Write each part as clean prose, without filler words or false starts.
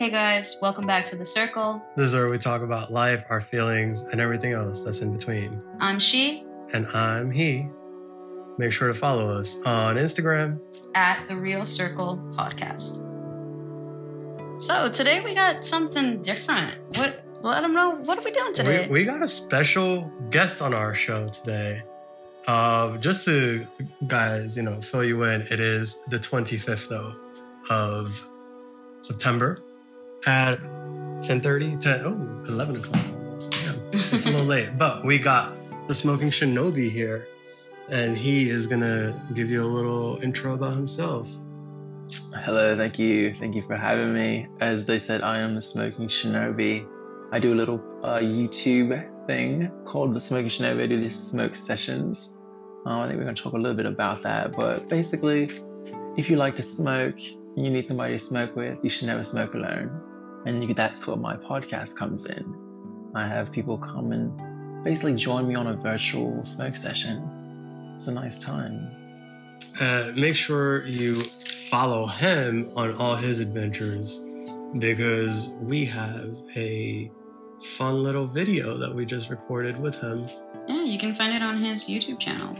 Hey guys, welcome back to The Circle. This is where we talk about life, our feelings, and everything else that's in between. I'm she. And I'm he. Make sure to follow us on Instagram. At The Real Circle Podcast. So today we got something different. Let them know, what are we doing today? We got a special guest on our show today. Just to, guys, fill you in, it is the 25th of September at 11 o'clock almost. Yeah, it's a little late, but we got the Smoking Shinobi here, and he is going to give you a little intro about himself. Hello, thank you. Thank you for having me. As they said, I am the Smoking Shinobi. I do a little YouTube thing called The Smoking Shinobi. I do these smoke sessions. I think we're going to talk a little bit about that, but basically, if you like to smoke, you need somebody to smoke with, you should never smoke alone. And that's where my podcast comes in. I have people come and basically join me on a virtual smoke session. It's a nice time. Make sure you follow him on all his adventures, because we have a fun little video that we just recorded with him. Yeah, you can find it on his YouTube channel.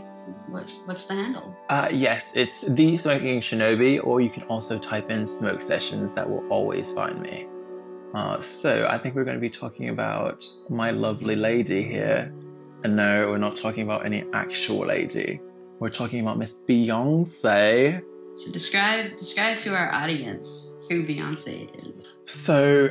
What's the handle? Yes, it's The Smoking Shinobi, or you can also type in smoke sessions. That will always find me. So I think we're going to be talking about my lovely lady here. And no, we're not talking about any actual lady. We're talking about Miss Beyoncé. So describe to our audience who Beyoncé is. So,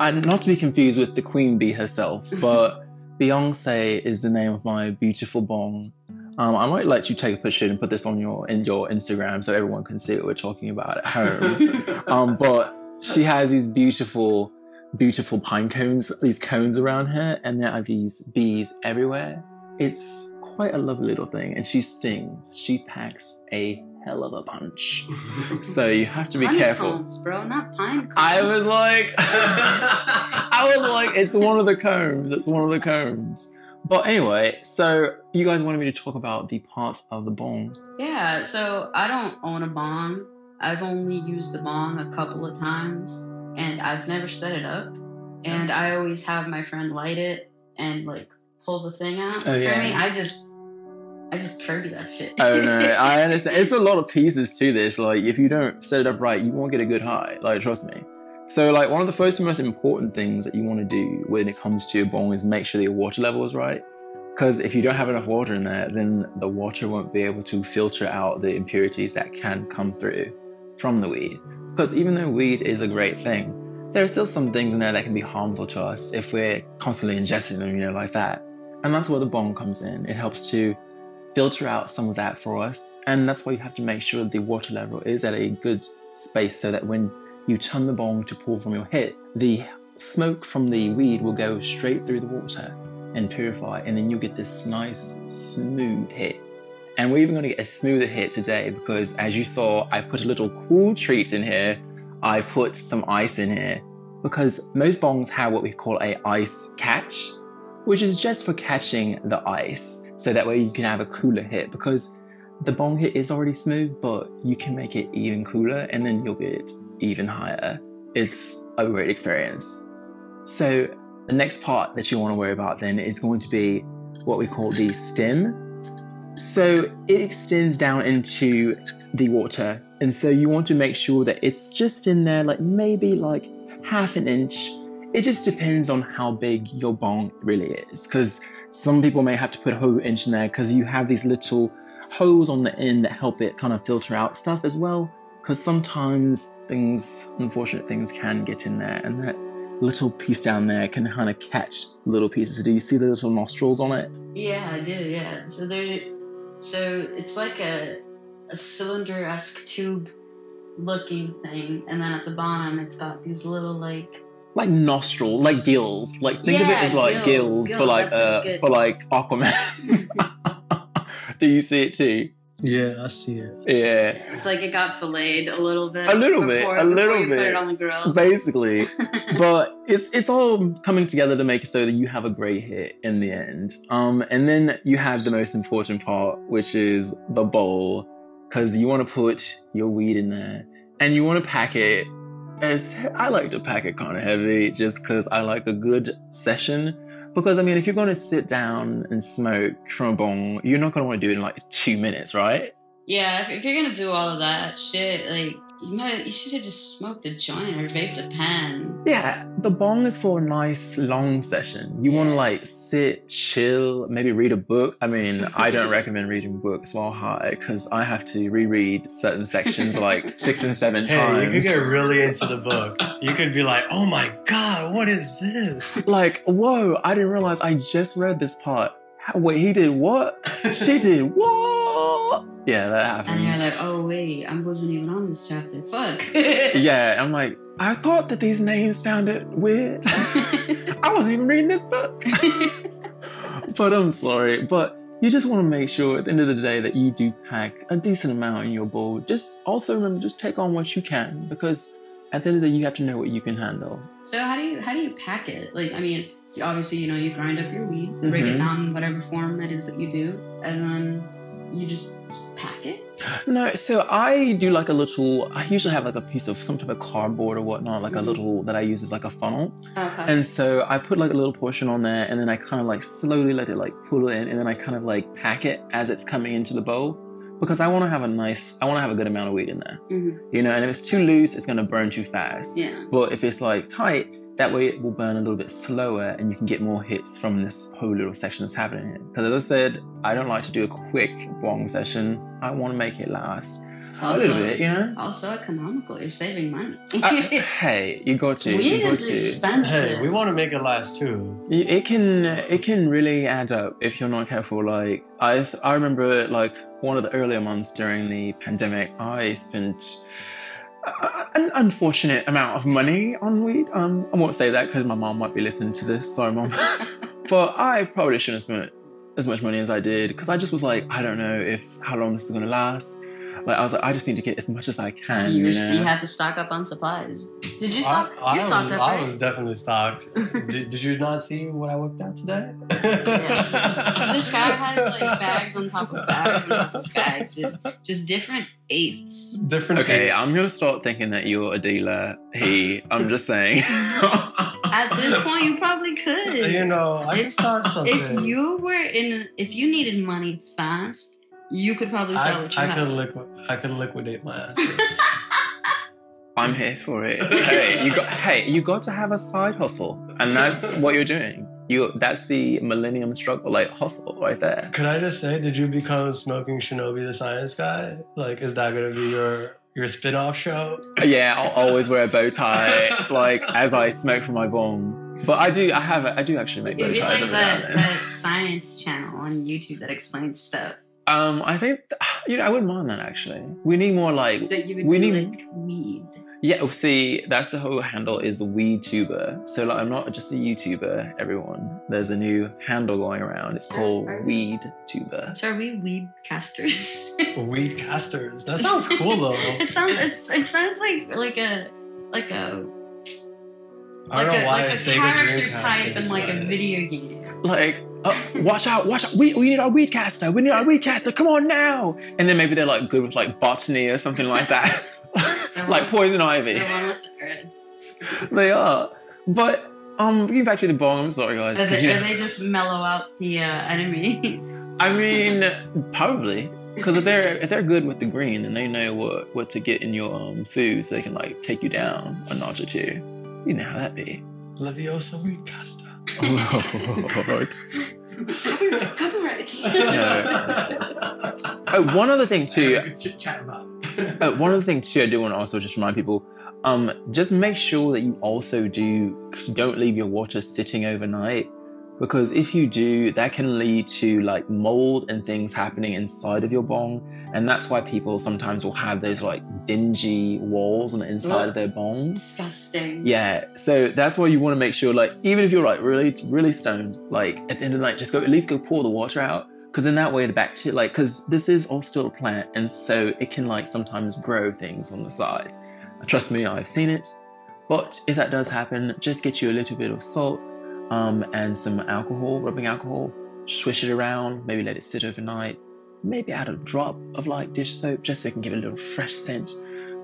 not to be confused with the Queen Bee herself, but Beyoncé is the name of my beautiful bong. I might let you take a picture and put this on your Instagram so everyone can see what we're talking about at home. But she has these beautiful, beautiful pine cones, these cones around her, and there are these bees everywhere. It's quite a lovely little thing, and she stings. She packs a hell of a bunch. So you have to be careful. Cones, bro, not pine cones. I was like, it's one of the cones. It's one of the cones. But anyway, so you guys wanted me to talk about the parts of the bong. Yeah, so I don't own a bong. I've only used the bong a couple of times, and I've never set it up. And I always have my friend light it and pull the thing out. For me, I just curvy that shit. Oh no, I understand. It's a lot of pieces to this. If you don't set it up right, you won't get a good high. Trust me. So one of the first and most important things that you want to do when it comes to your bong is make sure that your water level is right. Because if you don't have enough water in there, then the water won't be able to filter out the impurities that can come through from the weed. Because even though weed is a great thing, there are still some things in there that can be harmful to us if we're constantly ingesting them, like that. And that's where the bong comes in. It helps to filter out some of that for us. And that's why you have to make sure the water level is at a good space so that when you turn the bong to pull from your hit, the smoke from the weed will go straight through the water and purify, and then you get this nice, smooth hit. And we're even gonna get a smoother hit today because, as you saw, I put a little cool treat in here. I put some ice in here because most bongs have what we call a ice catch, which is just for catching the ice. So that way you can have a cooler hit, because the bong hit is already smooth, but you can make it even cooler and then you'll get even higher. It's a great experience. So the next part that you want to worry about then is going to be what we call the stem. So it extends down into the water, and so you want to make sure that it's just in there maybe half an inch. It just depends on how big your bong really is, because some people may have to put a whole inch in there because you have these little holes on the end that help it kind of filter out stuff as well, because sometimes unfortunate things can get in there, and that little piece down there can kind of catch little pieces. Do you see the little nostrils on it? Yeah, I do, yeah. So it's like a cylinder-esque tube looking thing, and then at the bottom it's got these little like nostrils, like gills. Think of it as gills for Aquaman. Do you see it too? Yeah, I see it. Yeah. It's like it got filleted a little bit. A little bit. Put it on the grill. Basically. But it's all coming together to make it so that you have a great hit in the end. And then you have the most important part, which is the bowl, because you want to put your weed in there and you want to pack it I like to pack it kind of heavy just because I like a good session. Because, I mean, if you're going to sit down and smoke from a bong, you're not going to want to do it in, like, 2 minutes, right? Yeah, if you're going to do all of that shit, like, you should have just smoked a joint or vaped a pen. Yeah, the bong is for a nice, long session. You want to, like, sit, chill, maybe read a book. I mean, I don't recommend reading books while high because I have to reread certain sections, like, 6 and 7 times. You could get really into the book. You could be like, oh my God, what is this? Like, whoa, I didn't realize I just read this part. Wait, he did what? She did what? Yeah, that happens. And you're like, oh wait, I wasn't even on this chapter. Fuck. Yeah, I'm like, I thought that these names sounded weird. I wasn't even reading this book. But I'm sorry, but you just want to make sure at the end of the day that you do pack a decent amount in your bowl. Just also remember, just take on what you can, because at the end of the day, you have to know what you can handle. So how do you pack it? Like, I mean, obviously, you know, you grind up your weed, break it down in whatever form it is that you do, and then you just pack it? No, so I do like a little, I usually have like a piece of some type of cardboard or whatnot, like a little, that I use as like a funnel. Okay. And so I put like a little portion on there, and then I kind of like slowly let it like pull in, and then I kind of like pack it as it's coming into the bowl. Because I want to have a good amount of weed in there. You know, and if it's too loose, it's going to burn too fast. Yeah. But if it's like tight, that way it will burn a little bit slower and you can get more hits from this whole little session that's happening here. Because as I said, I don't like to do a quick bong session. I want to make it last. It's also, a little bit, you know? Also economical. You're saving money. Hey, you got to. Weed is expensive. Hey, we want to make it last too. It can really add up if you're not careful. Like, I remember, like, one of the earlier months during the pandemic, I spent an unfortunate amount of money on weed. I won't say that because my mom might be listening to this. Sorry, mom. But I probably shouldn't have spent as much money as I did because I just was like, I don't know how long this is going to last. Like, I was like, I just need to get as much as I can. You had to stock up on supplies. Did you stock? I was definitely stocked. Did you not see what I whipped out today? Yeah. This guy has like bags on top of bags on top of bags. Just different eighths. Okay, I'm gonna start thinking that you're a dealer. I'm just saying. At this point, you probably could. You know, I can start something. If you needed money fast, you could probably sell what you have. I could liquidate my assets. I'm here for it. Hey, you got to have a side hustle, and that's what you're doing. That's the millennium struggle, like hustle right there. Could I just say, did you become Smoking Shinobi the Science Guy? Like, is that gonna be your spin-off show? Yeah, I'll always wear a bow tie, like as I smoke from my bong. But I do actually make bow ties every now and then. That science channel on YouTube that explains stuff. I think, you know, I wouldn't mind that, actually. We need more, like... That you would like weed. Yeah, see, that's the whole handle, is WeedTuber. So, like, I'm not just a YouTuber, everyone. There's a new handle going around. It's called WeedTuber. So are we weedcasters? Weedcasters. That sounds cool, though. It sounds like a... I don't know why I say that. Like a character type in, like, a video game. Like... watch out, we need our weedcaster, come on now! And then maybe they're like good with like botany or something like that. Like poison ivy. They are. But getting back to the bong, I'm sorry guys. They just mellow out the enemy? I mean, probably. Because if they're good with the green and they know what to get in your food so they can like take you down a notch or two. You know how that be. Leviosa weedcaster. Oh, Lord. Copyrights. No. One other thing too, I do want to also just remind people, just make sure that you also don't leave your water sitting overnight, because if you do, that can lead to like mold and things happening inside of your bong, and that's why people sometimes will have those like dingy walls on the inside of their bongs. Disgusting. Yeah, so that's why you want to make sure, like, even if you're like really, really stoned, like at the end of the night, just at least go pour the water out, because in that way the bacteria, like, because this is all still a plant, and so it can like sometimes grow things on the sides. Trust me, I've seen it. But if that does happen, just get you a little bit of salt. And some alcohol, rubbing alcohol, swish it around, maybe let it sit overnight, maybe add a drop of like dish soap just so it can give it a little fresh scent.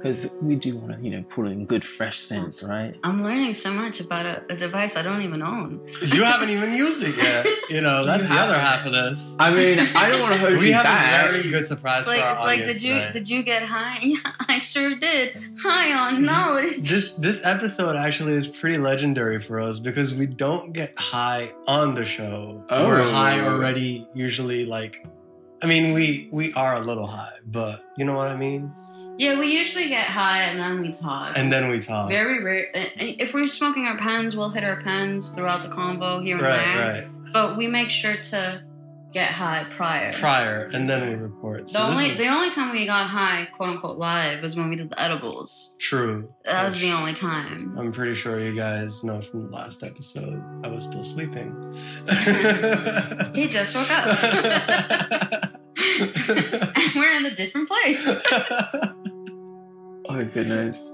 because we do want to, you know, pull in good fresh scents, right? I'm learning so much about a device I don't even own. You haven't even used it yet. You know, that's the other half of this. I mean, I don't want to hold you back. We have a very good surprise for our audience did you get high? Yeah, I sure did. High on knowledge. This episode actually is pretty legendary for us because we don't get high on the show. Oh. We're high already, usually, like... I mean, we are a little high, but you know what I mean? Yeah, we usually get high and then we talk. Very rare. If we're smoking our pens, we'll hit our pens throughout the combo here and there. Right. But we make sure to get high prior. And then we report. So the only time we got high, quote unquote, live was when we did the edibles. True. That was the only time. I'm pretty sure you guys know from the last episode, I was still sleeping. He just woke up. And we're in a different place. Oh, goodness.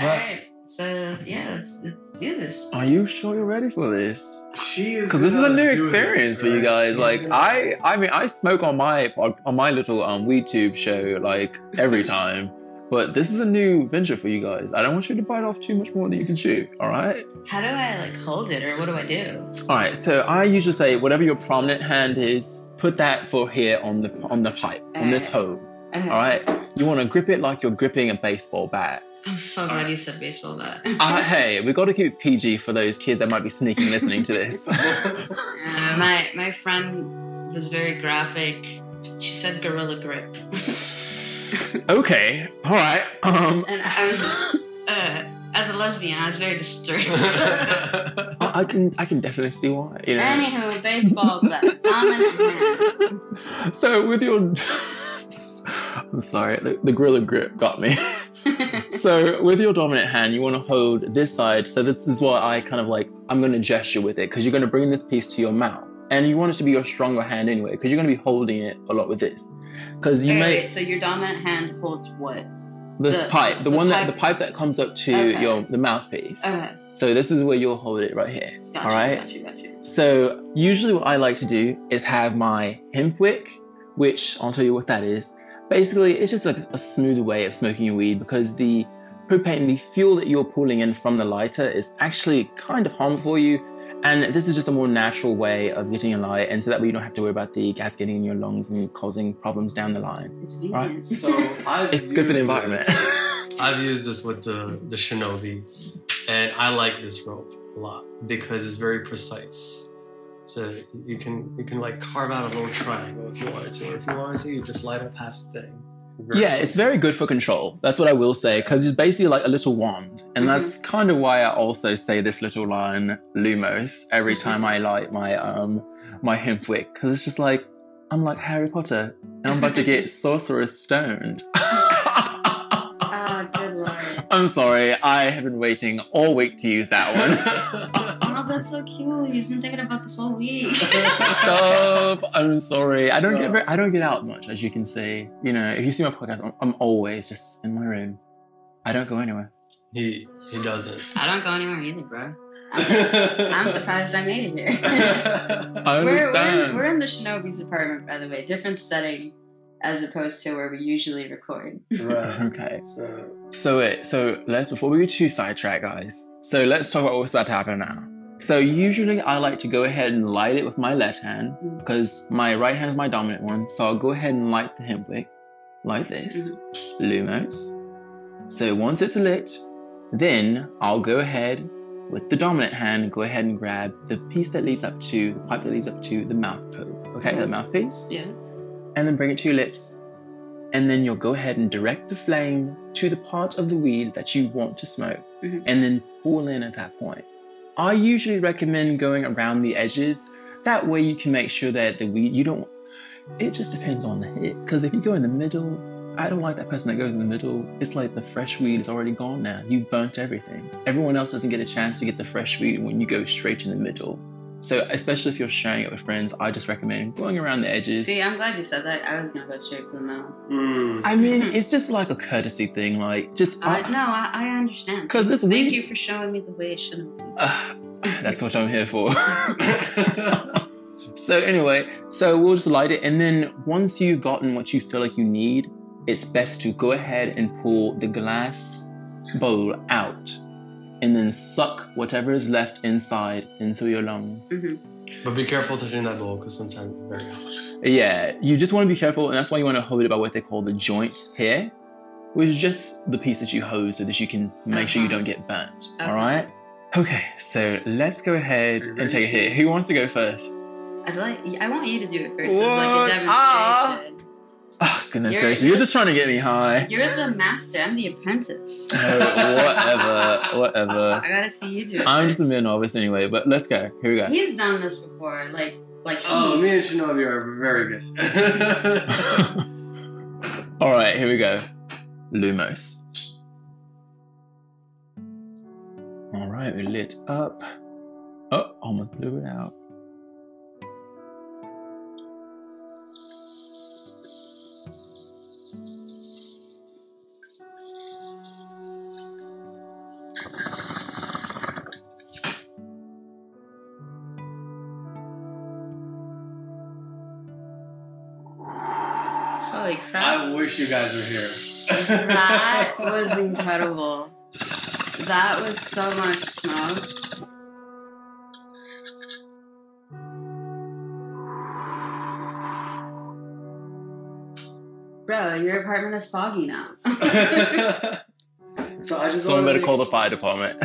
Alright, so yeah, let's do this. Are you sure you're ready for this? Because this is a new experience for you guys. Like, I mean, I smoke on my little WeTube show, like, every time. But this is a new venture for you guys. I don't want you to bite off too much more than you can chew, all right? How do I, like, hold it, or what do I do? All right, so I usually say whatever your prominent hand is, put that for here on the pipe, on this hole, all right? You want to grip it like you're gripping a baseball bat. I'm so glad you said baseball bat. Hey, we got to keep it PG for those kids that might be sneaking listening to this. My friend was very graphic. She said gorilla grip. Okay, all right. And I was just, as a lesbian, I was very disturbed. I can definitely see why. You know? Anywho, baseball bat, dominant hand. So with your, I'm sorry, the gorilla grip got me. So with your dominant hand, you want to hold this side. So this is why I kind of like, I'm going to gesture with it because you're going to bring this piece to your mouth. And you want it to be your stronger hand anyway, because you're going to be holding it a lot with this. Because you may. Wait, so your dominant hand holds what? This pipe, the pipe that comes up to the mouthpiece. Okay. So this is where you'll hold it right here. Gotcha, all right. Gotcha. So usually what I like to do is have my hemp wick, which I'll tell you what that is. Basically, it's just like a smooth way of smoking your weed because the propane, the fuel that you're pulling in from the lighter, is actually kind of harmful for you. And this is just a more natural way of getting a light, and so that way you don't have to worry about the gas getting in your lungs and causing problems down the line. It's right? So it's good for the environment. I've used this with the Shinobi, and I like this rope a lot because it's very precise. So you can like carve out a little triangle if you wanted to, or if you wanted to, you just light up half the thing. Yeah, it's very good for control. That's what I will say, because it's basically like a little wand. And that's kind of why I also say this little line, Lumos, every time I light my hemp wick. Because it's just like, I'm like Harry Potter, and I'm about to get sorceress stoned. Oh, good lord. I'm sorry, I have been waiting all week to use that one. Oh, that's so cute. He's been thinking about this whole week. Stop. I'm sorry. I don't get out much, as you can see. You know, if you see my podcast, I'm always just in my room. I don't go anywhere. He does this. I don't go anywhere either, bro. I'm surprised I made it here. I understand. We're in the Shinobi's apartment, by the way. Different setting as opposed to where we usually record. Right. Okay. So let's, before we get too sidetracked, guys. So let's talk about what's about to happen now. So usually I like to go ahead and light it with my left hand because my right hand is my dominant one. So I'll go ahead and light the hemp wick like this, Lumos. So once it's lit, then I'll go ahead with the dominant hand, go ahead and grab the piece that leads up to, the pipe that leads up to the mouth hole, okay, the mouthpiece. Yeah. And then bring it to your lips. And then you'll go ahead and direct the flame to the part of the weed that you want to smoke and then pull in at that point. I usually recommend going around the edges. That way you can make sure that the weed, you don't, it just depends on the hit. Because if you go in the middle, I don't like that person that goes in the middle. It's like the fresh weed is already gone now. You've burnt everything. Everyone else doesn't get a chance to get the fresh weed when you go straight in the middle. So especially if you're sharing it with friends, I just recommend going around the edges. See, I'm glad you said that. I was going to go straight for the mouth. I mean, it's just like a courtesy thing. Like, just... I understand. Cause this Thank you for showing me the way it shouldn't be. That's what I'm here for. So anyway, so we'll just light it. And then once you've gotten what you feel like you need, it's best to go ahead and pull the glass bowl out and then suck whatever is left inside into your lungs. Mm-hmm. But be careful touching that bowl because sometimes it's very hot. Yeah, you just want to be careful, and that's why you want to hold it by what they call the joint here, which is just the piece that you hold so that you can make sure you don't get burnt. Okay. All right? Okay, so let's go ahead and take a hit. Who wants to go first? I want you to do it first. What? It's like a demonstration. Oh, goodness gracious. You're just trying to get me high. You're the master. I'm the apprentice. Oh, whatever. Whatever. I gotta see you do it. I'm just a mere novice anyway, but let's go. Here we go. He's done this before. Oh, me and Shinobi are very good. All right, here we go. Lumos. All right, we lit up. Oh, almost blew it out. Holy crap. I wish you guys were here. That was incredible. That was so much smoke. Bro, your apartment is foggy now. Someone better call the fire department.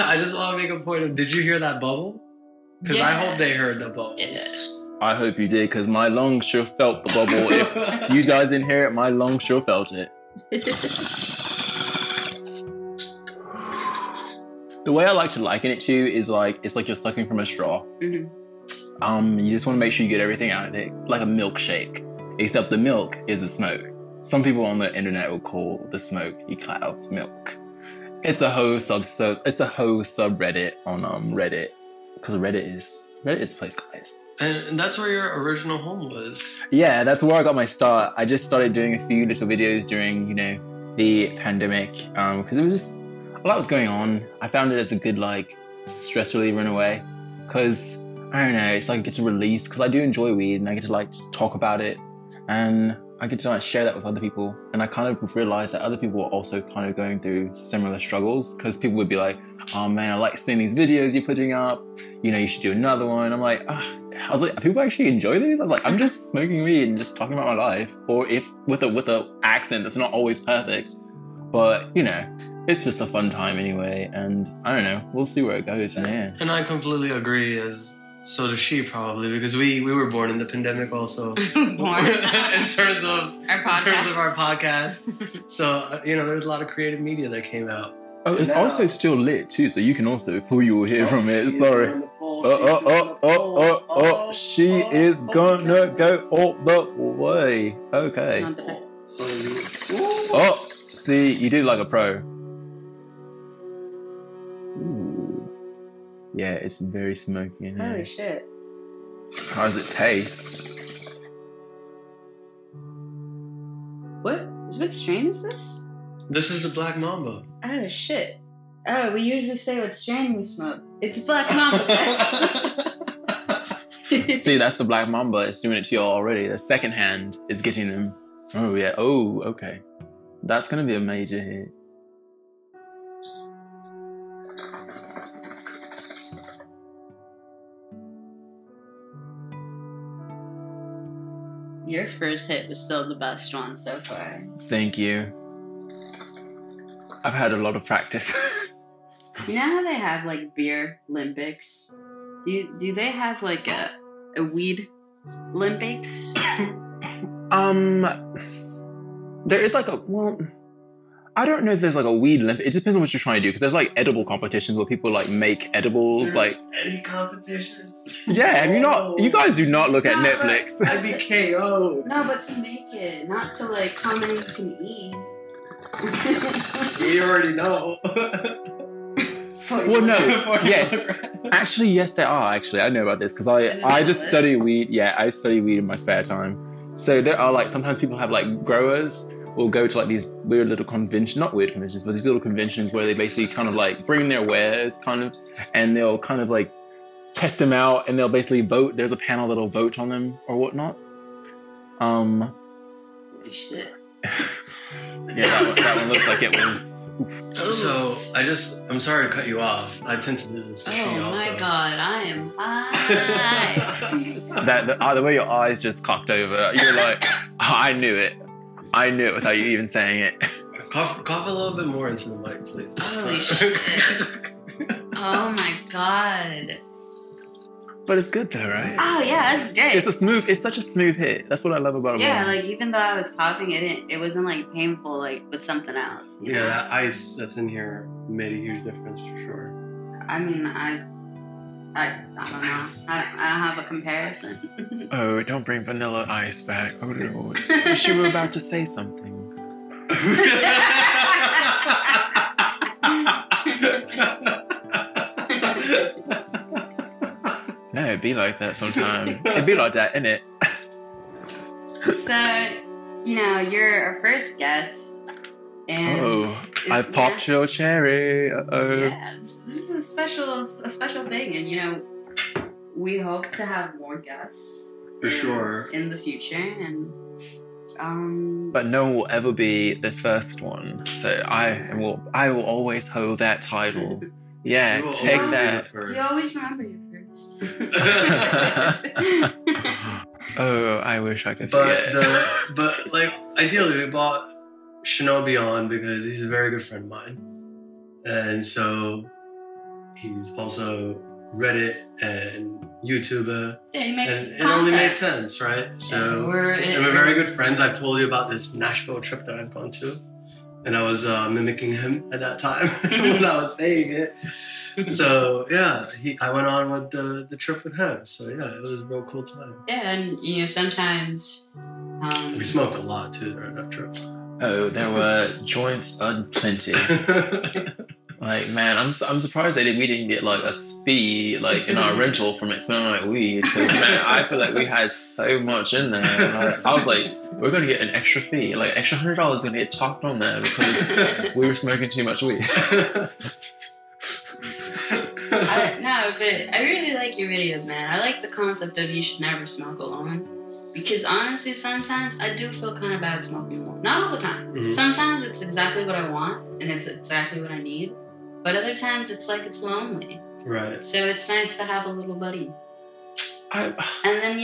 I just want to make a point of, did you hear that bubble? Because I hope they heard the bubbles. Yeah. I hope you did, because my lungs sure felt the bubble. If you guys didn't hear it, my lungs sure felt it. The way I like to liken it to is like, it's like you're sucking from a straw. Mm-hmm. You just want to make sure you get everything out of it, like a milkshake. Except the milk is the smoke. Some people on the internet will call the smoky clouds milk. It's a whole subreddit on Reddit. Because Reddit is a place, guys. And that's where your original home was. Yeah, that's where I got my start. I just started doing a few little videos during, the pandemic. Because it was just a lot was going on. I found it as a good, stress reliever in a way. Because, I don't know, it's like I get to release. Because I do enjoy weed and I get to, talk about it. And I get to, share that with other people. And I kind of realized that other people were also kind of going through similar struggles. Because people would be like, oh man, I like seeing these videos you're putting up. You should do another one. I'm like, ah. I was like, people actually enjoy these? I was like, I'm just smoking weed and just talking about my life. Or if with a accent that's not always perfect. But, it's just a fun time anyway. And I don't know, we'll see where it goes from here. And I completely agree, as so does she probably, because we were born in the pandemic also. in terms of our podcast. So, there's a lot of creative media that came out. Oh, it's also still lit too, so you can also pull you will hear from it. Sorry. She is gonna go all the way. Okay. Oh, see, you did like a pro. Ooh. Yeah, it's very smoky in here. Holy shit. How does it taste? What strain is this? This is the Black Mamba. Oh, shit. Oh, we usually say what strain we smoke. It's Black Mamba, guys. See, that's the Black Mamba. It's doing it to you already. The second hand is getting them. Oh, yeah. Oh, okay. That's going to be a major hit. Your first hit was still the best one so far. Thank you. I've had a lot of practice. You know how they have beer Olympics? Do they have a weed Olympics? There is I don't know if there's a weed Olympic. It depends on what you're trying to do, because there's edible competitions where people make edibles. Any competitions? Yeah, have you not? You guys do not look at Netflix. I'd be KO'd. No, but to make it, not to how many you can eat. You already know. Well, no. Yes. Actually, yes, there are. Actually, I know about this because I just study weed. Yeah, I study weed in my spare time. So there are sometimes people have growers will go to these weird little conventions where they basically kind of bring their wares and they'll kind of test them out and they'll basically vote. There's a panel that'll vote on them or whatnot. Shit. Yeah, that one looked like it was. So I'm sorry to cut you off. I tend to do this to she also. Oh my god, I am high. The way your eyes just cocked over, you're like, oh, I knew it without you even saying it. Cough a little bit more into the mic, please. Holy shit. Oh my god. But it's good though, right? Oh yeah, that's great. It's such a smooth hit. That's what I love about it. Yeah, like even though I was coughing, it wasn't like painful like with something else. You know? That ice that's in here made a huge difference for sure. I mean, I don't know. I don't have a comparison. Oh, don't bring vanilla ice back. Oh Lord. I wish you were about to say something. No, it'd be like that sometime. It'd be like that, innit? So, you're our first guest. And I popped your cherry. Yeah, this is a special thing. And, we hope to have more guests. For sure. In the future. And, but no one will ever be the first one. So I will always hold that title. Yeah, take that. You always remember you. I wish I could forget. But like ideally we bought Shinobi on because he's a very good friend of mine, and so he's also Reddit and YouTuber. Yeah, he makes content. It only made sense, right? So we're very good friends. I've told you about this Nashville trip that I've gone to, and I was mimicking him at that time when I was saying it. So yeah, I went on with the trip with him. So yeah, it was a real cool time. Yeah, and sometimes we smoked a lot too during that trip. Oh, there were joints plenty. Like man, I'm surprised we didn't get like a fee like in our rental from it smelling like weed. Because man, I feel like we had so much in there. I was like, we're gonna get an extra fee, like extra $100 gonna get topped on there because we were smoking too much weed. No, but I really like your videos, man. I like the concept of you should never smoke alone. Because honestly, sometimes I do feel kind of bad smoking alone. Not all the time. Mm-hmm. Sometimes it's exactly what I want, and it's exactly what I need. But other times, it's like it's lonely. Right. So it's nice to have a little buddy. And then,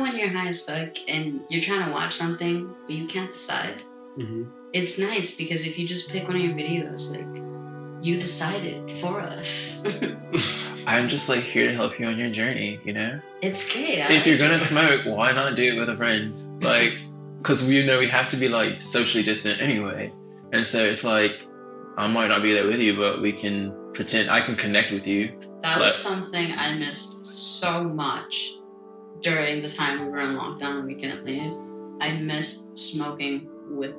when you're high as fuck, and you're trying to watch something, but you can't decide. Mm-hmm. It's nice, because if you just pick one of your videos, like... You decided for us. I'm just like here to help you on your journey, It's great. If you're gonna smoke, why not do it with a friend? Like, because we have to be like socially distant anyway, and so it's like I might not be there with you, but we can pretend I can connect with you. That was something I missed so much during the time we were in lockdown and we couldn't leave. I missed smoking with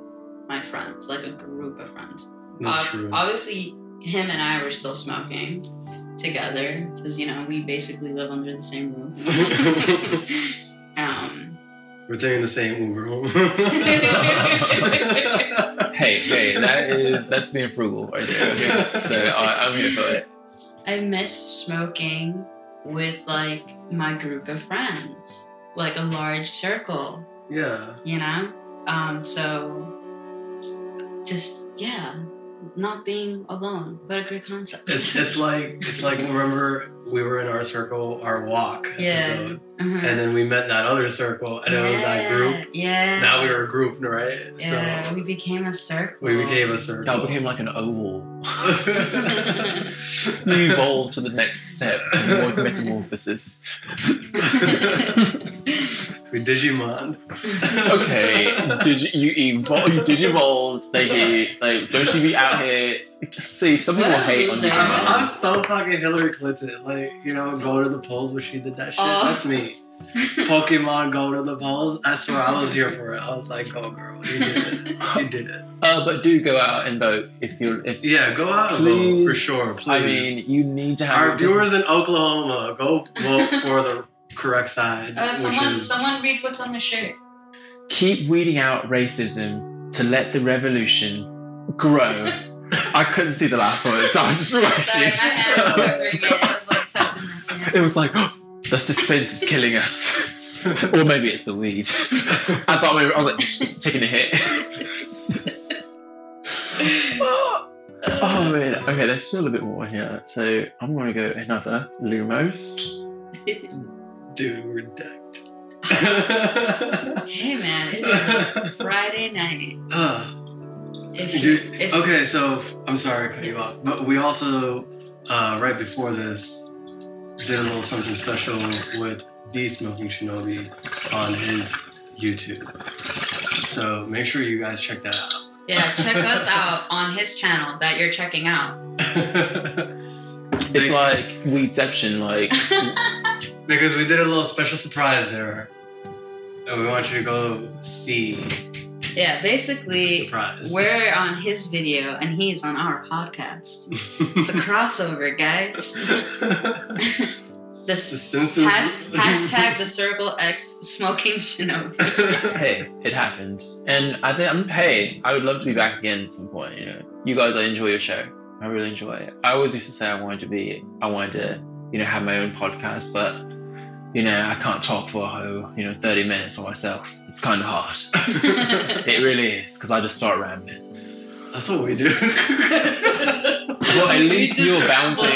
my friends, like a group of friends. That's true. Obviously. Him and I were still smoking together because we basically live under the same roof. We're taking the same Uber home. hey, that's being frugal right there. Okay? So I'm here for it. I miss smoking with like my group of friends, like a large circle. Yeah. So just yeah. Not being alone. What a great concept. It's like remember we were in our circle, our walk episode, and then we met that other circle, and it was that group. Yeah. Now we were a group, right? Yeah. So we became a circle. Now it became like an oval. We evolved to the next step, more metamorphosis. We Digimon. Okay, you Digivolved. Thank you. Like, don't you be out here? See, some people hate on Digimon. I'm so fucking Hillary Clinton. Like, go to the polls when she did that shit. Oh. That's me. Pokemon go to the polls. That's where I was here for it. I was like, "Go, girl, you did it. You did it." But do go out and vote if go out and vote for sure. Please. I mean, you need to have our viewers in Oklahoma. Go vote for the correct side. Someone read what's on the shirt. Keep weeding out racism to let the revolution grow. I couldn't see the last one, so I was just writing. It was like the suspense is killing us. Or maybe it's the weed. I was like, just taking a hit. Oh wait, okay, there's still a bit more here. So I'm gonna go another Lumos. Dude. Hey man, it is a Friday night. Okay, so I'm sorry to cut you off, but we also right before this did a little something special with The Smoking Shinobi on his YouTube. So make sure you guys check that out. Yeah, check us out on his channel that you're checking out. It's like Weedception, like. Because we did a little special surprise there. And we want you to go see. Yeah, basically, surprise. We're on his video and he's on our podcast. It's a crossover, guys. Hashtag the Circle X Smoking Shinobi. Hey, it happened. And I think, I would love to be back again at some point, you know. You guys, I enjoy your show. I really enjoy it. I always used to say I wanted to, you know, have my own podcast, but, you know, I can't talk for, 30 minutes for myself. It's kind of hard. It really is, because I just start rambling. That's what we do. Well, at least you're bouncing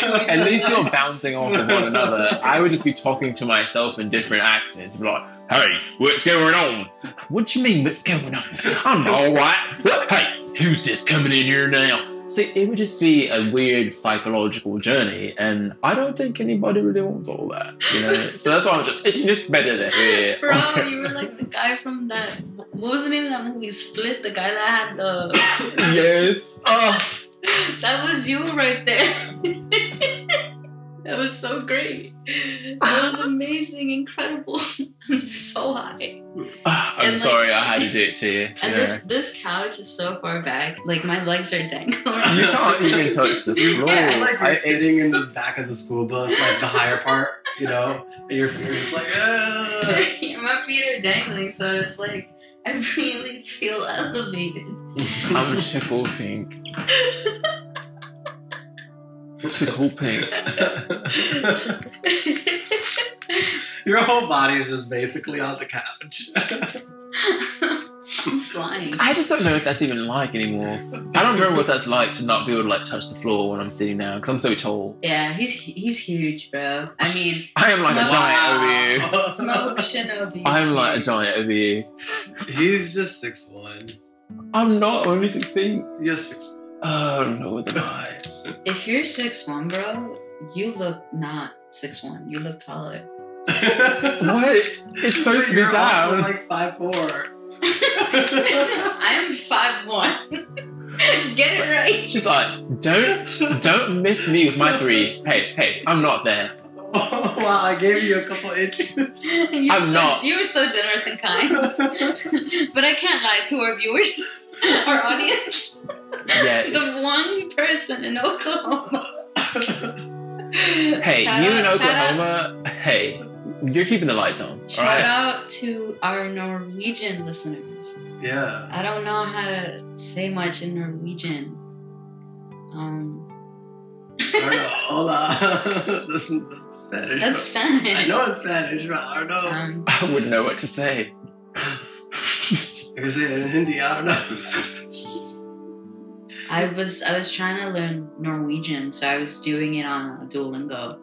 off of one another. I would just be talking to myself in different accents. Be like, hey, what's going on? What do you mean, what's going on? I'm all right. Hey, who's just coming in here now? So it would just be a weird psychological journey, and I don't think anybody really wants all that, you know? So that's why I'm just better than it. Bro, you were like the guy from that, what was the name of that movie, Split? The guy that had the... Yes. That was you right there. That was so great. That was amazing, incredible. I'm so high. I'm sorry, I had to do it to you. And this couch is so far back, like my legs are dangling. You can't even touch the floor. Yeah, I'm sitting in the back of the school bus, like the higher part, you know, and your feet are just like, yeah, my feet are dangling, so it's like, I really feel elevated. I'm triple pink. What's your whole pink? Your whole body is just basically on the couch. I'm flying. I just don't know what that's even like anymore. I don't remember what that's like to not be able to like touch the floor when I'm sitting down, because I'm so tall. Yeah, he's huge, bro. I mean, I am like a giant over you. Smoke Shinobi. I'm like a giant over you. He's just 6'1". I'm not only 6 feet. Yes, 6'1". Oh, no, with the eyes. If you're 6'1", bro, you look not 6'1". You look taller. What? It's supposed to be down. I'm like 5'4". I am 5'1". Get it right. She's like, don't miss me with my 3. Hey, I'm not there. Oh, wow, I gave you a couple inches. You were so generous and kind. But I can't lie to our viewers, our audience. Yeah. The one person in Oklahoma. Hey, you're keeping the lights on. Shout out to our Norwegian listeners. Yeah. I don't know how to say much in Norwegian. I know, hola. This is Spanish. That's Spanish. I know it's Spanish, but I don't know. I wouldn't know what to say. I could say it in Hindi, I don't know. I was trying to learn Norwegian, so I was doing it on Duolingo.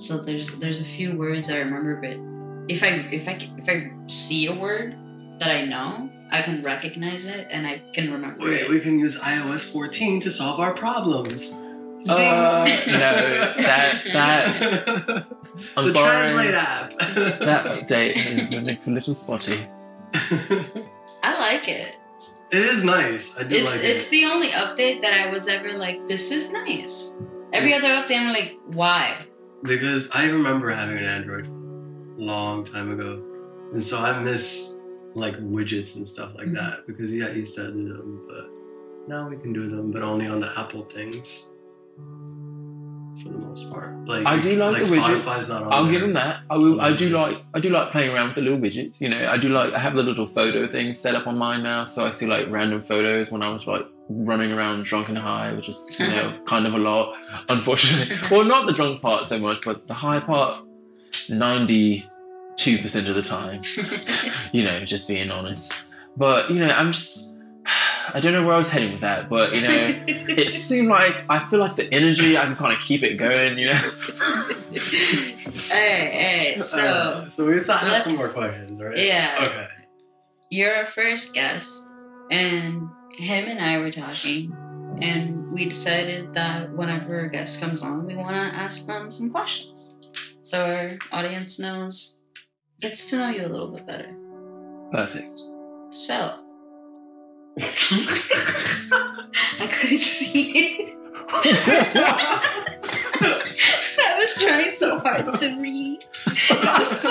So there's a few words I remember, but if I see a word that I know, I can recognize it and I can remember. Wait, we can use iOS 14 to solve our problems. No, that. I'm sorry. Translate app. That update has been a little spotty. I like it. It is nice. I do like it. It's the only update that I was ever like, this is nice. Every other update, I'm like, why? Because I remember having an Android a long time ago. And so I miss, like, widgets and stuff like that. Because you got used to do them, but now we can do them, but only on the Apple things. For the most part. Like, I do like the widgets. I'll give them that. I do like playing around with the little widgets, you know. I have the little photo thing set up on mine now, so I see like random photos when I was like running around drunk and high, which is, you know, kind of a lot, unfortunately. Well, not the drunk part so much, but the high part 92% of the time. You know, just being honest. But, you know, I'm just I don't know where I was heading with that, but, you know, it seemed like, I feel like the energy, I can kind of keep it going, you know? Hey, so we still have some more questions, right? Yeah. Okay. You're our first guest, and him and I were talking, and we decided that whenever a guest comes on, we want to ask them some questions. So our audience gets to know you a little bit better. Perfect. So... I couldn't see it. I was trying so hard to read. It was so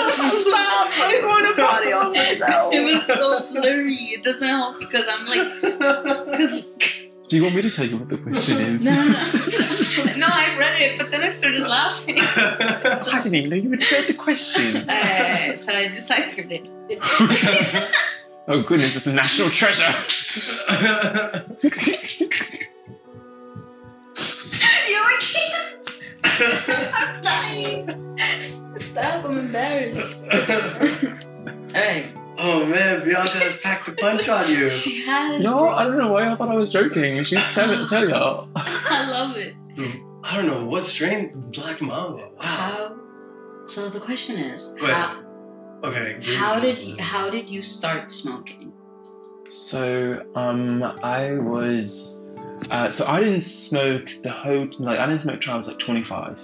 loud. I'm going to potty on myself. It was so blurry. It doesn't help because I'm like... Do you want me to tell you what the question is? No, no, I read it, but then I started laughing. I didn't even know you had read the question. So I deciphered it. Oh goodness, it's a national treasure. Yo, I can't. I'm dying. Stop, I'm embarrassed. Alright. Oh man, Beyonce has packed a punch on you. She has. No, I don't know why I thought I was joking. She's telling y'all. I love it. I don't know what strain Black Mamba. Wow. So the question is, wait. Okay. How did you start smoking? So I was so I didn't smoke the whole I didn't smoke till I was like 25.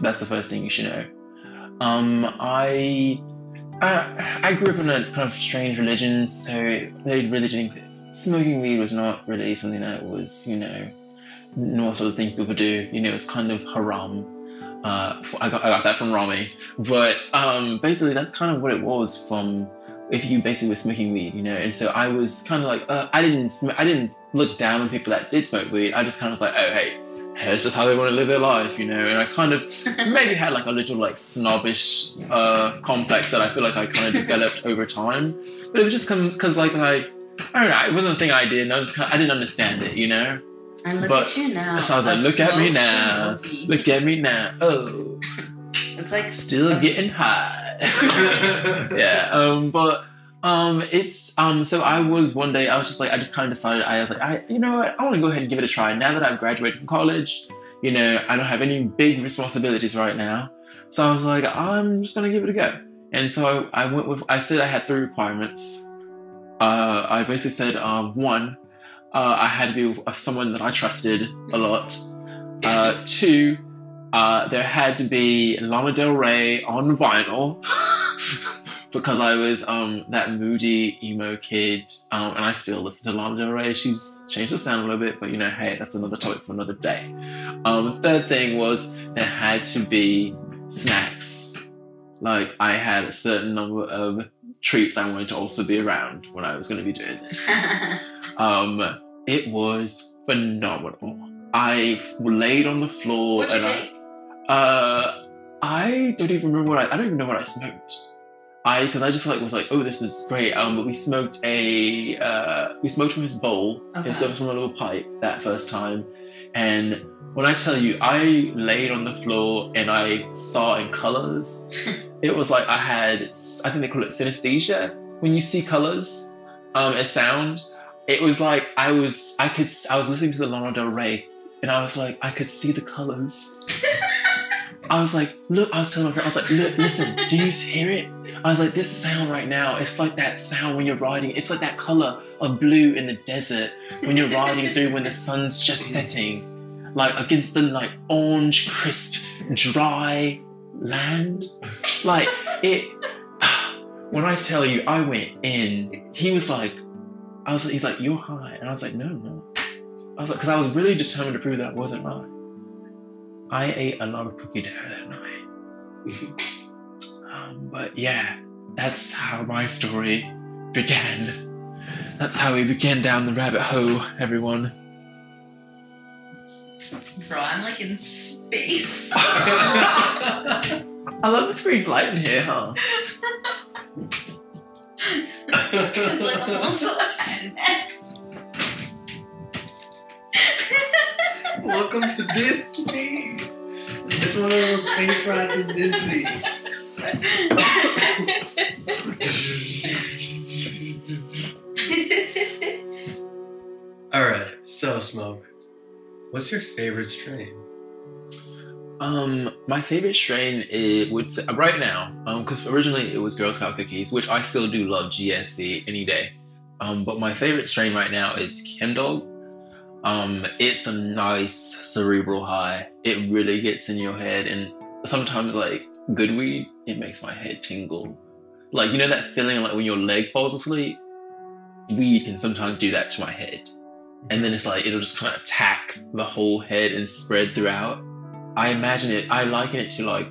That's the first thing you should know. I grew up in a kind of strange religion, so they really didn't. Smoking weed was not really something that was, you know, normal sort of thing people do. You know, it's kind of haram. I got that from Rami, but basically that's kind of what it was from if you basically were smoking weed, you know. And so I was kind of like, I didn't look down on people that did smoke weed. I just kind of was like, oh hey, that's just how they want to live their life, you know. And I kind of maybe had like a little like snobbish complex that I feel like I kind of developed over time, but it was just because like I don't know, it wasn't a thing I did, and I was just I didn't understand it, you know. And look at you now. So I was like, look at me now. Shinobi. Look at me now. Oh. It's like... Still getting high. Yeah. So I was one day, I was just like, I just kind of decided, I was like, you know what? I want to go ahead and give it a try. Now that I've graduated from college, you know, I don't have any big responsibilities right now. So I was like, I'm just going to give it a go. And so I went with... I said I had three requirements. I basically said, one... I had to be with someone that I trusted a lot. Two, there had to be Lana Del Rey on vinyl because I was that moody emo kid, and I still listen to Lana Del Rey. She's changed the sound a little bit, but you know, hey, that's another topic for another day. Third thing was there had to be snacks. Like I had a certain number of treats I wanted to also be around when I was going to be doing this. It was phenomenal. I laid on the floor. What'd you take? I don't even remember I don't even know what I smoked. Because I just like was like, oh, this is great. But we smoked we smoked from his bowl instead of from a little pipe that first time. And when I tell you, I laid on the floor and I saw in colors. It was like I think they call it synesthesia when you see colors and sound. It was like I was listening to the Lana Del Rey and I was like, I could see the colors. I was like, look, I was telling my friend, I was like, look, listen, do you hear it? I was like, this sound right now, it's like that sound when you're riding, it's like that color of blue in the desert when you're riding through when the sun's just setting. Like against the like orange, crisp, dry land. Like it, when I tell you, I went in, he was like, he's like, you're high. And I was like, no. I was like, because I was really determined to prove that I wasn't high. I ate a lot of cookie dough that night. But yeah, that's how my story began. That's how we began down the rabbit hole, everyone. Bro, I'm like in space. I love the screen light in here, huh? Because like I'm also an egg. Welcome to Disney. It's one of those space rides in Disney. Smoke, what's your favorite strain? My favorite strain right now, because originally it was Girl Scout Cookies, which I still do love GSC any day. But my favorite strain right now is ChemDog. It's a nice cerebral high. It really gets in your head, and sometimes like good weed, it makes my head tingle. Like, you know that feeling like when your leg falls asleep? Weed can sometimes do that to my head. And then it's like, it'll just kind of attack the whole head and spread throughout. I imagine it, I liken it to like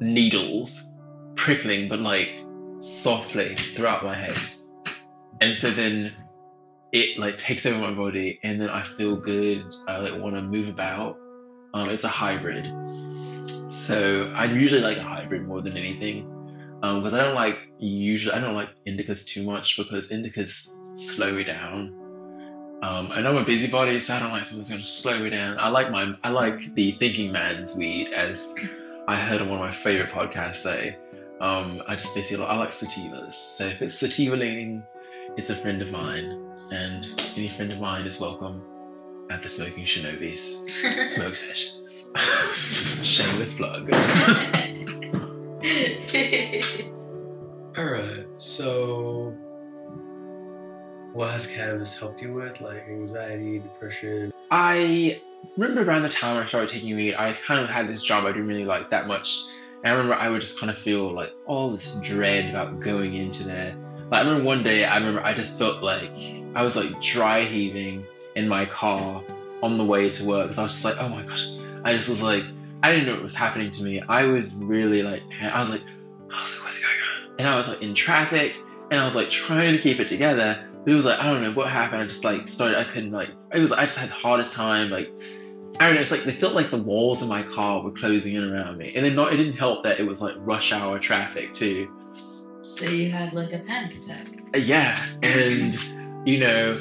needles prickling, but like softly throughout my head. And so then it like takes over my body, and then I feel good. I like want to move about. It's a hybrid. So I usually like a hybrid more than anything. Because I don't like indicas too much, because indicas slow me down. And I'm a busybody, so I don't like something's going to slow me down. I like the thinking man's weed, as I heard on one of my favorite podcasts say. I like sativas. So if it's sativa leaning, it's a friend of mine, and any friend of mine is welcome at the Smoking Shinobi's smoke sessions. Shameless plug. Alright, so what has cannabis helped you with? Like anxiety, depression? I remember around the time I started taking weed, I kind of had this job I didn't really like that much. And I remember I would just kind of feel like all this dread about going into there. Like, I remember one day, I just felt like I was like dry heaving in my car on the way to work. Because I was just like, oh my gosh. I just was like, I didn't know what was happening to me. I was really like, I was like, what's going on? And I was like in traffic, and I was like trying to keep it together. But it was like, I don't know what happened. I just like started, I couldn't like, it was like, I just had the hardest time. Like, I don't know, it's like, they felt like the walls of my car were closing in around me. And then it didn't help that it was like rush hour traffic too. So you had like a panic attack. Yeah. And, you know,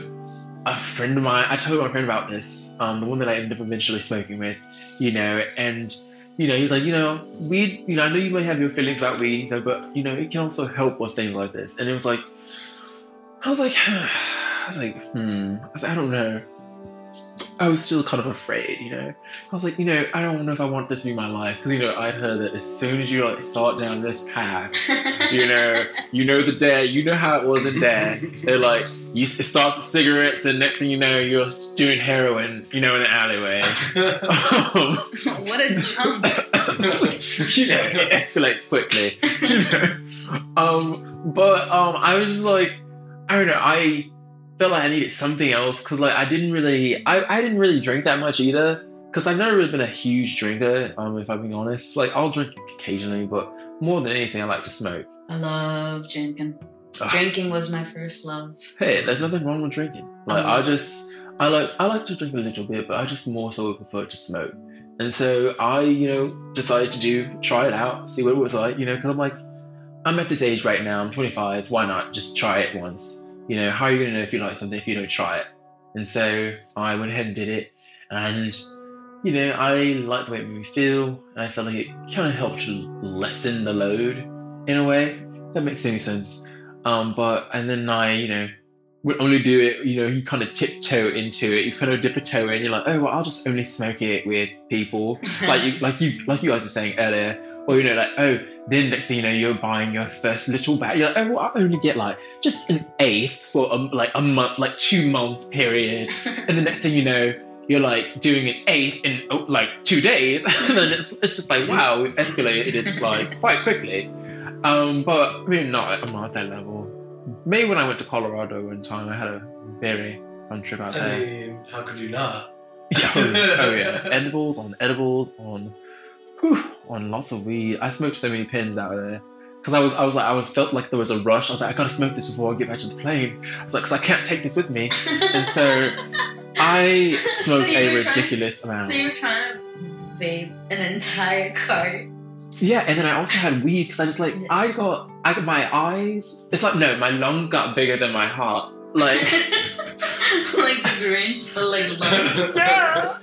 a friend of mine, I told my friend about this, the one that I ended up eventually smoking with, you know, and, you know, he's like, you know, weed, you know, I know you may have your feelings about weed, so, but, you know, it can also help with things like this. And it was like, I was like, I don't know. I was still kind of afraid, you know. I was like, you know, I don't know if I want this to be my life, because, you know, I'd heard that as soon as you like start down this path, you know the dare, you know how it was in dare. They're like, it starts with cigarettes, and next thing you know, you're doing heroin, you know, in an alleyway. What a jump! You know, it escalates quickly. You know, but I was just like, I don't know, I felt like I needed something else, because like I didn't really drink that much either, because I've never really been a huge drinker, if I'm being honest. Like, I'll drink occasionally, but more than anything I like to smoke. I love drinking. Drinking was my first love. Hey, there's nothing wrong with drinking. Like, I like to drink a little bit, but I just more so prefer to smoke. And so I, you know, decided to try it out, see what it was like, you know, because I'm like, I'm at this age right now, I'm 25, why not just try it once? You know, how are you going to know if you like something if you don't try it? And so I went ahead and did it, and, you know, I liked the way it made me feel, and I felt like it kind of helped to lessen the load in a way. That makes any sense. And then I, you know, would only do it, you know, you kind of tiptoe into it, you kind of dip a toe in, you're like, oh, well, I'll just only smoke it with people. like you guys were saying earlier. Or, you know, like, oh, then next thing you know, you're buying your first little bag. You're like, oh, well, I only get, like, just an eighth for, like, a month, like, 2 month period. And the next thing you know, you're, like, doing an eighth in, oh, like, 2 days. And then it's just like, wow, we've escalated it, like, quite quickly. But, I mean, I'm not at that level. Maybe when I went to Colorado one time, I had a very fun trip out there. I mean, how could you not? Yeah, oh, yeah. Edibles on... Whew, on lots of weed. I smoked so many pins out there, because I felt like there was a rush. I was like, I gotta smoke this before I get back to the planes. I was like, because I can't take this with me. And so I smoked a ridiculous amount. So you were trying to vape an entire cart. Yeah, and then I also had weed, because I just like, I got my eyes. It's like, no, my lungs got bigger than my heart. Like, like the Grinch, but like lungs. Yeah.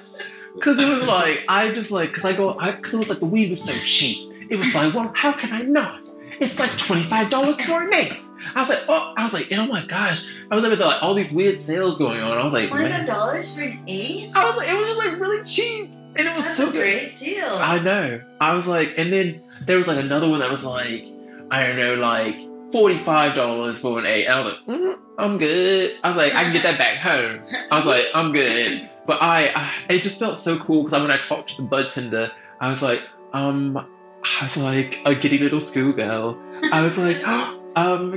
Because it was like, I just like, because it was like the weed was so cheap. It was like, well, how can I not? It's like $25 for an eighth. I was like, oh, I was like, oh my gosh. I was like, all these weird sales going on. I was like, $25 for an 8? I was like, it was just like really cheap. And it was so great deal. I know. I was like, and then there was like another one that was like, I don't know, like $45 for an 8. And I was like, I'm good. I was like, I can get that back home. I was like, I'm good. But it just felt so cool because when I talked to the bud tender, I was like a giddy little schoolgirl. I was like,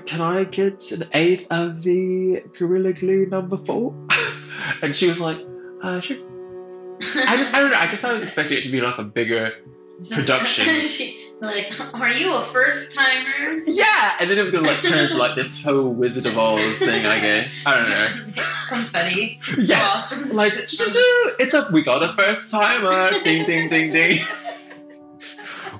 can I get an 8th of the Gorilla Glue Number 4? And she was like, sure. I don't know. I guess I was expecting it to be like a bigger production. Like, are you a first timer? Yeah, and then it was gonna like turn into like this whole Wizard of Oz thing, I guess. I don't know. Confetti. Yeah. Like, it's up. We got a first timer. Ding, ding, ding, ding.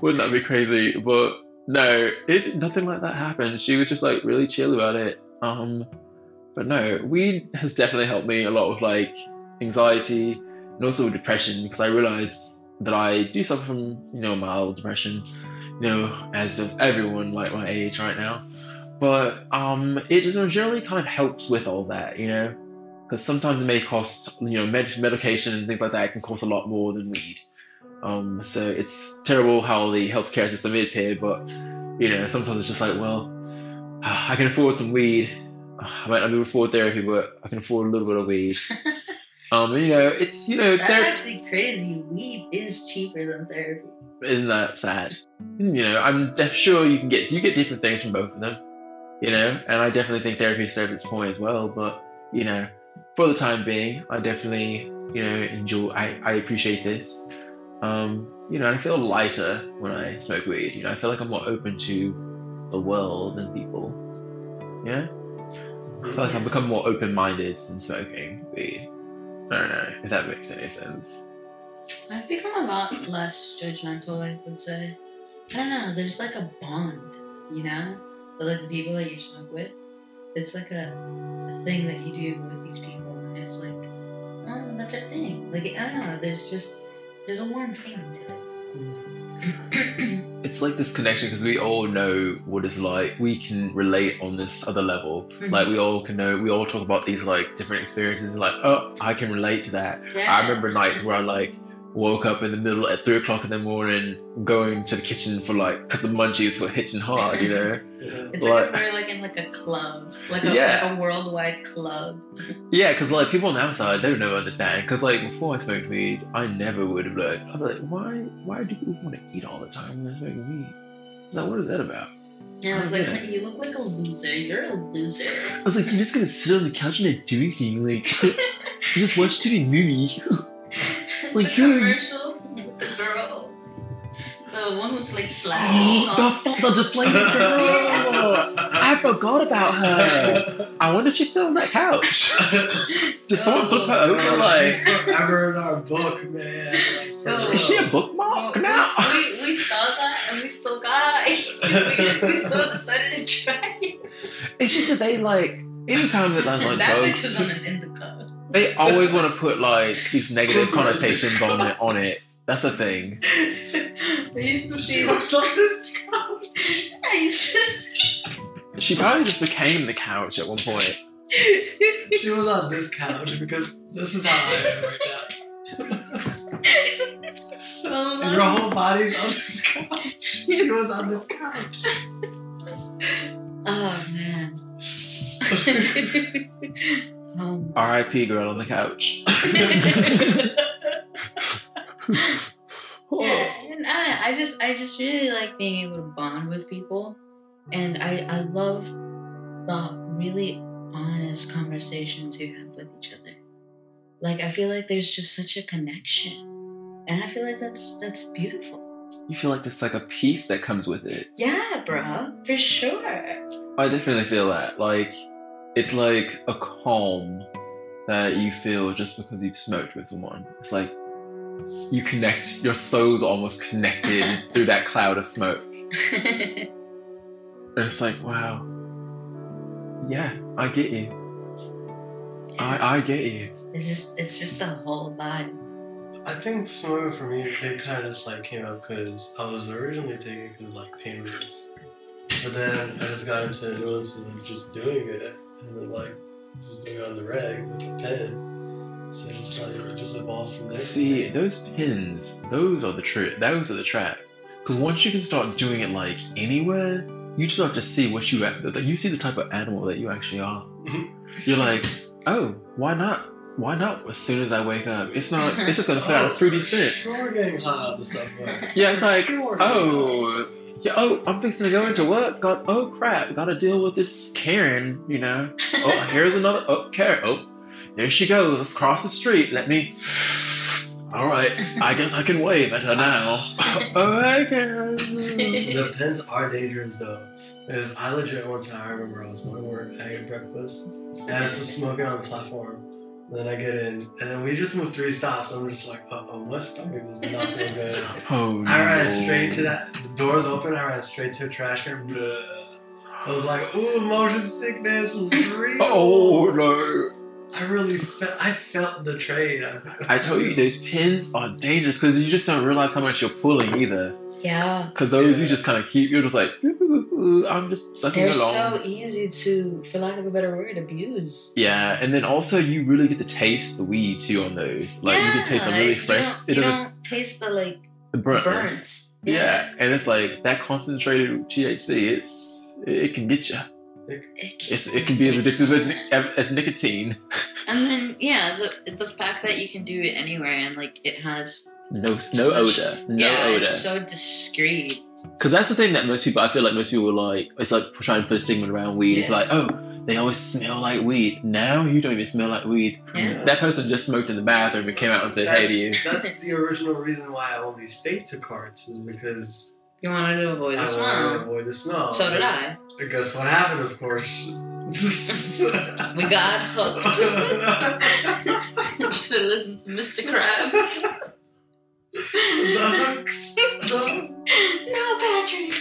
Wouldn't that be crazy? But no, nothing like that happened. She was just like really chill about it. But no, weed has definitely helped me a lot with like anxiety and also depression, because I realized that I do suffer from, you know, mild depression, you know, as does everyone like my age right now. But it just generally kind of helps with all that, you know, because sometimes it may cost, you know, medication and things like that can cost a lot more than weed. So it's terrible how the healthcare system is here, but, you know, sometimes it's just like, well, I can afford some weed. I might not be able to afford therapy, but I can afford a little bit of weed. And, you know, it's, you know... That's actually crazy. Weed is cheaper than therapy. Isn't that sad? You know, I'm sure you get different things from both of them, you know, and I definitely think therapy serves its point as well, but, you know, for the time being, I definitely, you know, I appreciate this. You know, I feel lighter when I smoke weed. You know, I feel like I'm more open to the world and people. Yeah? I feel like I've become more open-minded since smoking weed. I don't know if that makes any sense. I've become a lot less judgmental, I would say. I don't know, there's like a bond, you know? With like the people that you smoke with. It's like a thing that you do with these people. And it's like, oh, that's our thing. Like, I don't know, there's a warm feeling to it. It's like this connection because we all know what it's like. We can relate on this other level. Mm-hmm. Like, we all can know, we all talk about these like different experiences. Like, oh, I can relate to that. Yeah. I remember nights where I like woke up in the middle at 3 o'clock in the morning, going to the kitchen for like the munchies for hitching hard, you know. It's like we're like in like a club, like a worldwide club. Yeah, because like people on the outside, they don't understand. Because like before I smoked weed, I never would have learned. I'd be like, why do you want to eat all the time when I smoke weed? It's like, what is that about? Yeah, I was like, hey, you look like a loser. You're a loser. I was like, you're just gonna sit on the couch and not do anything. Like, you just watch TV movie. Like the commercial with the girl, the one who's like flat. Oh, the playing girl! I forgot about her. I wonder if she's still on that couch. Someone flip her over? Like, she's forever in our book, man. Is she a bookmark now? We saw that and we still got. We still decided to try it. It's just that they like anytime that like that bitch was on an indica. They always want to put like these negative connotations on it. That's the thing. I used to see. She probably just became the couch at one point. She was on this couch because this is how I am right now. So your whole body's on this couch. She was on this couch. Oh man. R.I.P. girl on the couch. Yeah, and I just really like being able to bond with people, and I love the really honest conversations you have with each other. Like, I feel like there's just such a connection, and I feel like that's beautiful. You feel like there's like a peace that comes with it. Yeah, bro, for sure. I definitely feel that. Like, it's like a calm that you feel just because you've smoked with someone. It's like you connect, your soul's almost connected through that cloud of smoke. And it's like, wow. Yeah, I get you. Yeah. I get you. It's just the whole vibe. I think smoking for me, it kind of just like came up because I was originally taking it because like pain relief. But then I just got into an illness of just doing it, and then like just doing it on the reg with a pen. So it's like it just evolved from there. See, those pins, those are the trap. Because once you can start doing it like anywhere, you start to see what you see the type of animal that you actually are. You're like, oh, why not? Why not? As soon as I wake up, it's just gonna put out a fruity scent. We're getting high on the subway. Yeah, it's like, oh. Yeah, oh, I'm fixing to go into work. Oh crap, gotta deal with this Karen, you know. Oh, here's another, oh, Karen, oh, there she goes, let's cross the street, let me, all right, I guess I can wave at her now. Oh, hi, Karen. The pens are dangerous though, because I legit one time, I remember I was going to work, I ate breakfast, and I was smoking on the platform. Then I get in, and then we just moved 3 stops, and I'm just like, uh-oh, my stomach does not feel good. Oh, I ran straight to that. The doors open, I ran straight to a trash can. Bleh. I was like, ooh, motion sickness was real. Oh, no. I felt betrayed. I told you, those pins are dangerous, because you just don't realize how much you're pulling either. Yeah. Because those you just kind of keep, you're just like, I'm just sucking along. They're so easy to, for lack of a better word, abuse. Yeah, and then also you really get to taste the weed too on those. Like you can taste them really fresh. You don't taste the like the burns. Yeah, and it's like that concentrated THC. It can get you. It can be as addictive as nicotine. And then the fact that you can do it anywhere and like it has no odor, odor. It's so discreet. Because that's the thing that most people are like, it's like trying to put a stigma around weed. Yeah. It's like, oh, they always smell like weed. Now you don't even smell like weed. Yeah. That person just smoked in the bathroom and came out and said, hey to you. That's the original reason why I only stayed to carts, is because you wanted to avoid the smell. I wanted to avoid the smell. So did I. And guess what happened, of course? We got hooked. I'm just going to listen to Mr. Krabs. No, Patrick.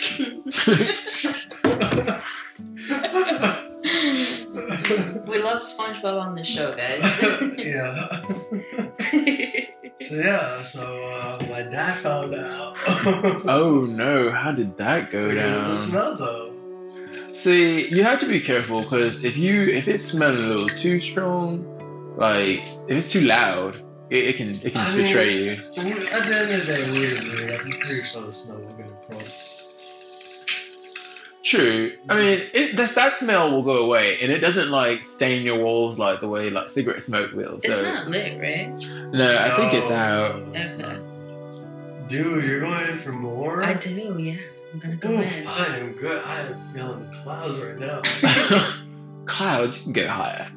We love SpongeBob on the show, guys. So my dad found out. Oh no! How did that go down? The smell, though. See, you have to be careful because if it's smelling a little too strong, like if it's too loud. It can betray you. At the end of the day, weirdly, I'm pretty sure the smell will get across. True. I mean, that smell will go away, and it doesn't like stain your walls like the way like cigarette smoke will. It's not lit, right? No, I think it's out. Okay. Dude, you're going in for more? I do, yeah. I'm gonna go in. I am good. I am feeling the clouds right now. Clouds, go higher.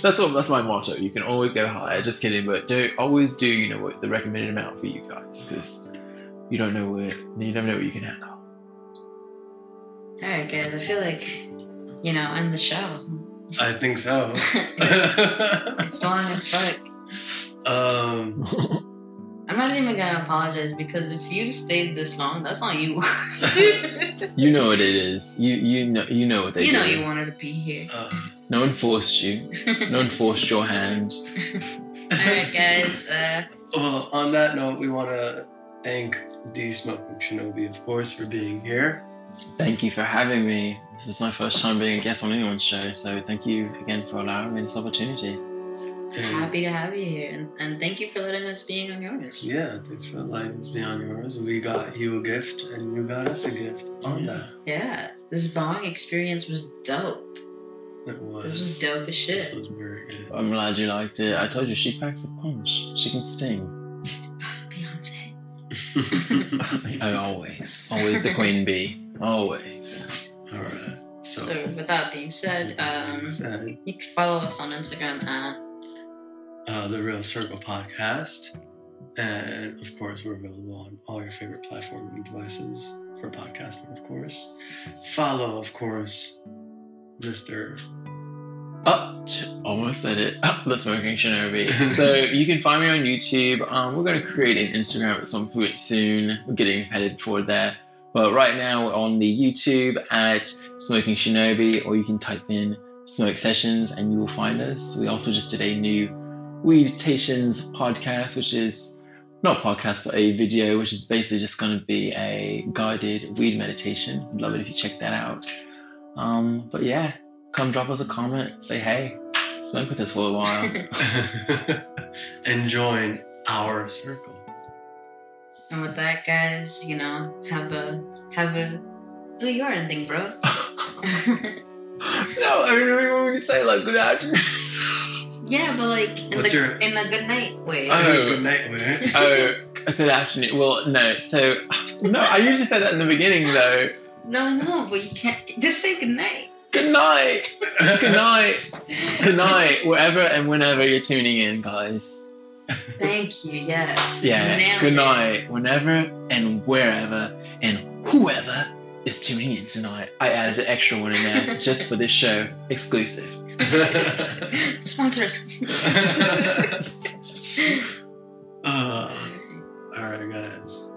That's my motto. You can always go higher. Just kidding, but don't always do. You know what the recommended amount for you guys, because you don't know where you never know what you can handle. All right, guys. I feel like end the show. I think so. It's long as fuck. I'm not even gonna apologize because if you stayed this long, that's on you. You know what it is. You know what they do. You know you wanted to be here. No one forced you. No one forced your hand. All right, guys. Well, on that note, we want to thank The Smoking Shinobi, of course, for being here. Thank you for having me. This is my first time being a guest on anyone's show, so thank you again for allowing me this opportunity. Happy to have you here, and thank you for letting us be on yours. Yeah, thanks for letting us be on yours. We got you a gift, and you got us a gift on that. Yeah, this bong experience was dope. It was. This was dope as shit. This was very good. I'm glad you liked it. I told you, she packs a punch. She can sting. Beyonce. Always the queen bee. Always. All right. So with that being said, you can follow us on Instagram at The Real Circle Podcast, and of course we're available on all your favorite platforms and devices for podcasting. Of course, follow of course Mr. Almost said it. The Smoking Shinobi. So you can find me on YouTube. We're going to create an Instagram at some point soon. We're getting headed toward that, but right now we're on the YouTube at Smoking Shinobi, or you can type in Smoke Sessions and you will find us. We also just did a new Weedtations podcast, which is not a podcast, but a video, which is basically just going to be a guided weed meditation. I'd love it if you check that out. But yeah, come drop us a comment, say hey, smoke with us for a while. And join our circle. And with that, guys, you know, have a do your own thing, bro. No, I mean, remember when we say like good afternoon. Yeah, but like in a good night way. Oh, good night way. Oh, good afternoon. Well, no. So no, I usually say that in the beginning though. No, but you can't. Just say good night. Good night. Good night. Good night. Wherever and whenever you're tuning in, guys. Thank you. Yes. Yeah. Good night. Whenever and wherever and whoever is tuning in tonight. I added an extra one in there just for this show, exclusive. Sponsors. All right, guys.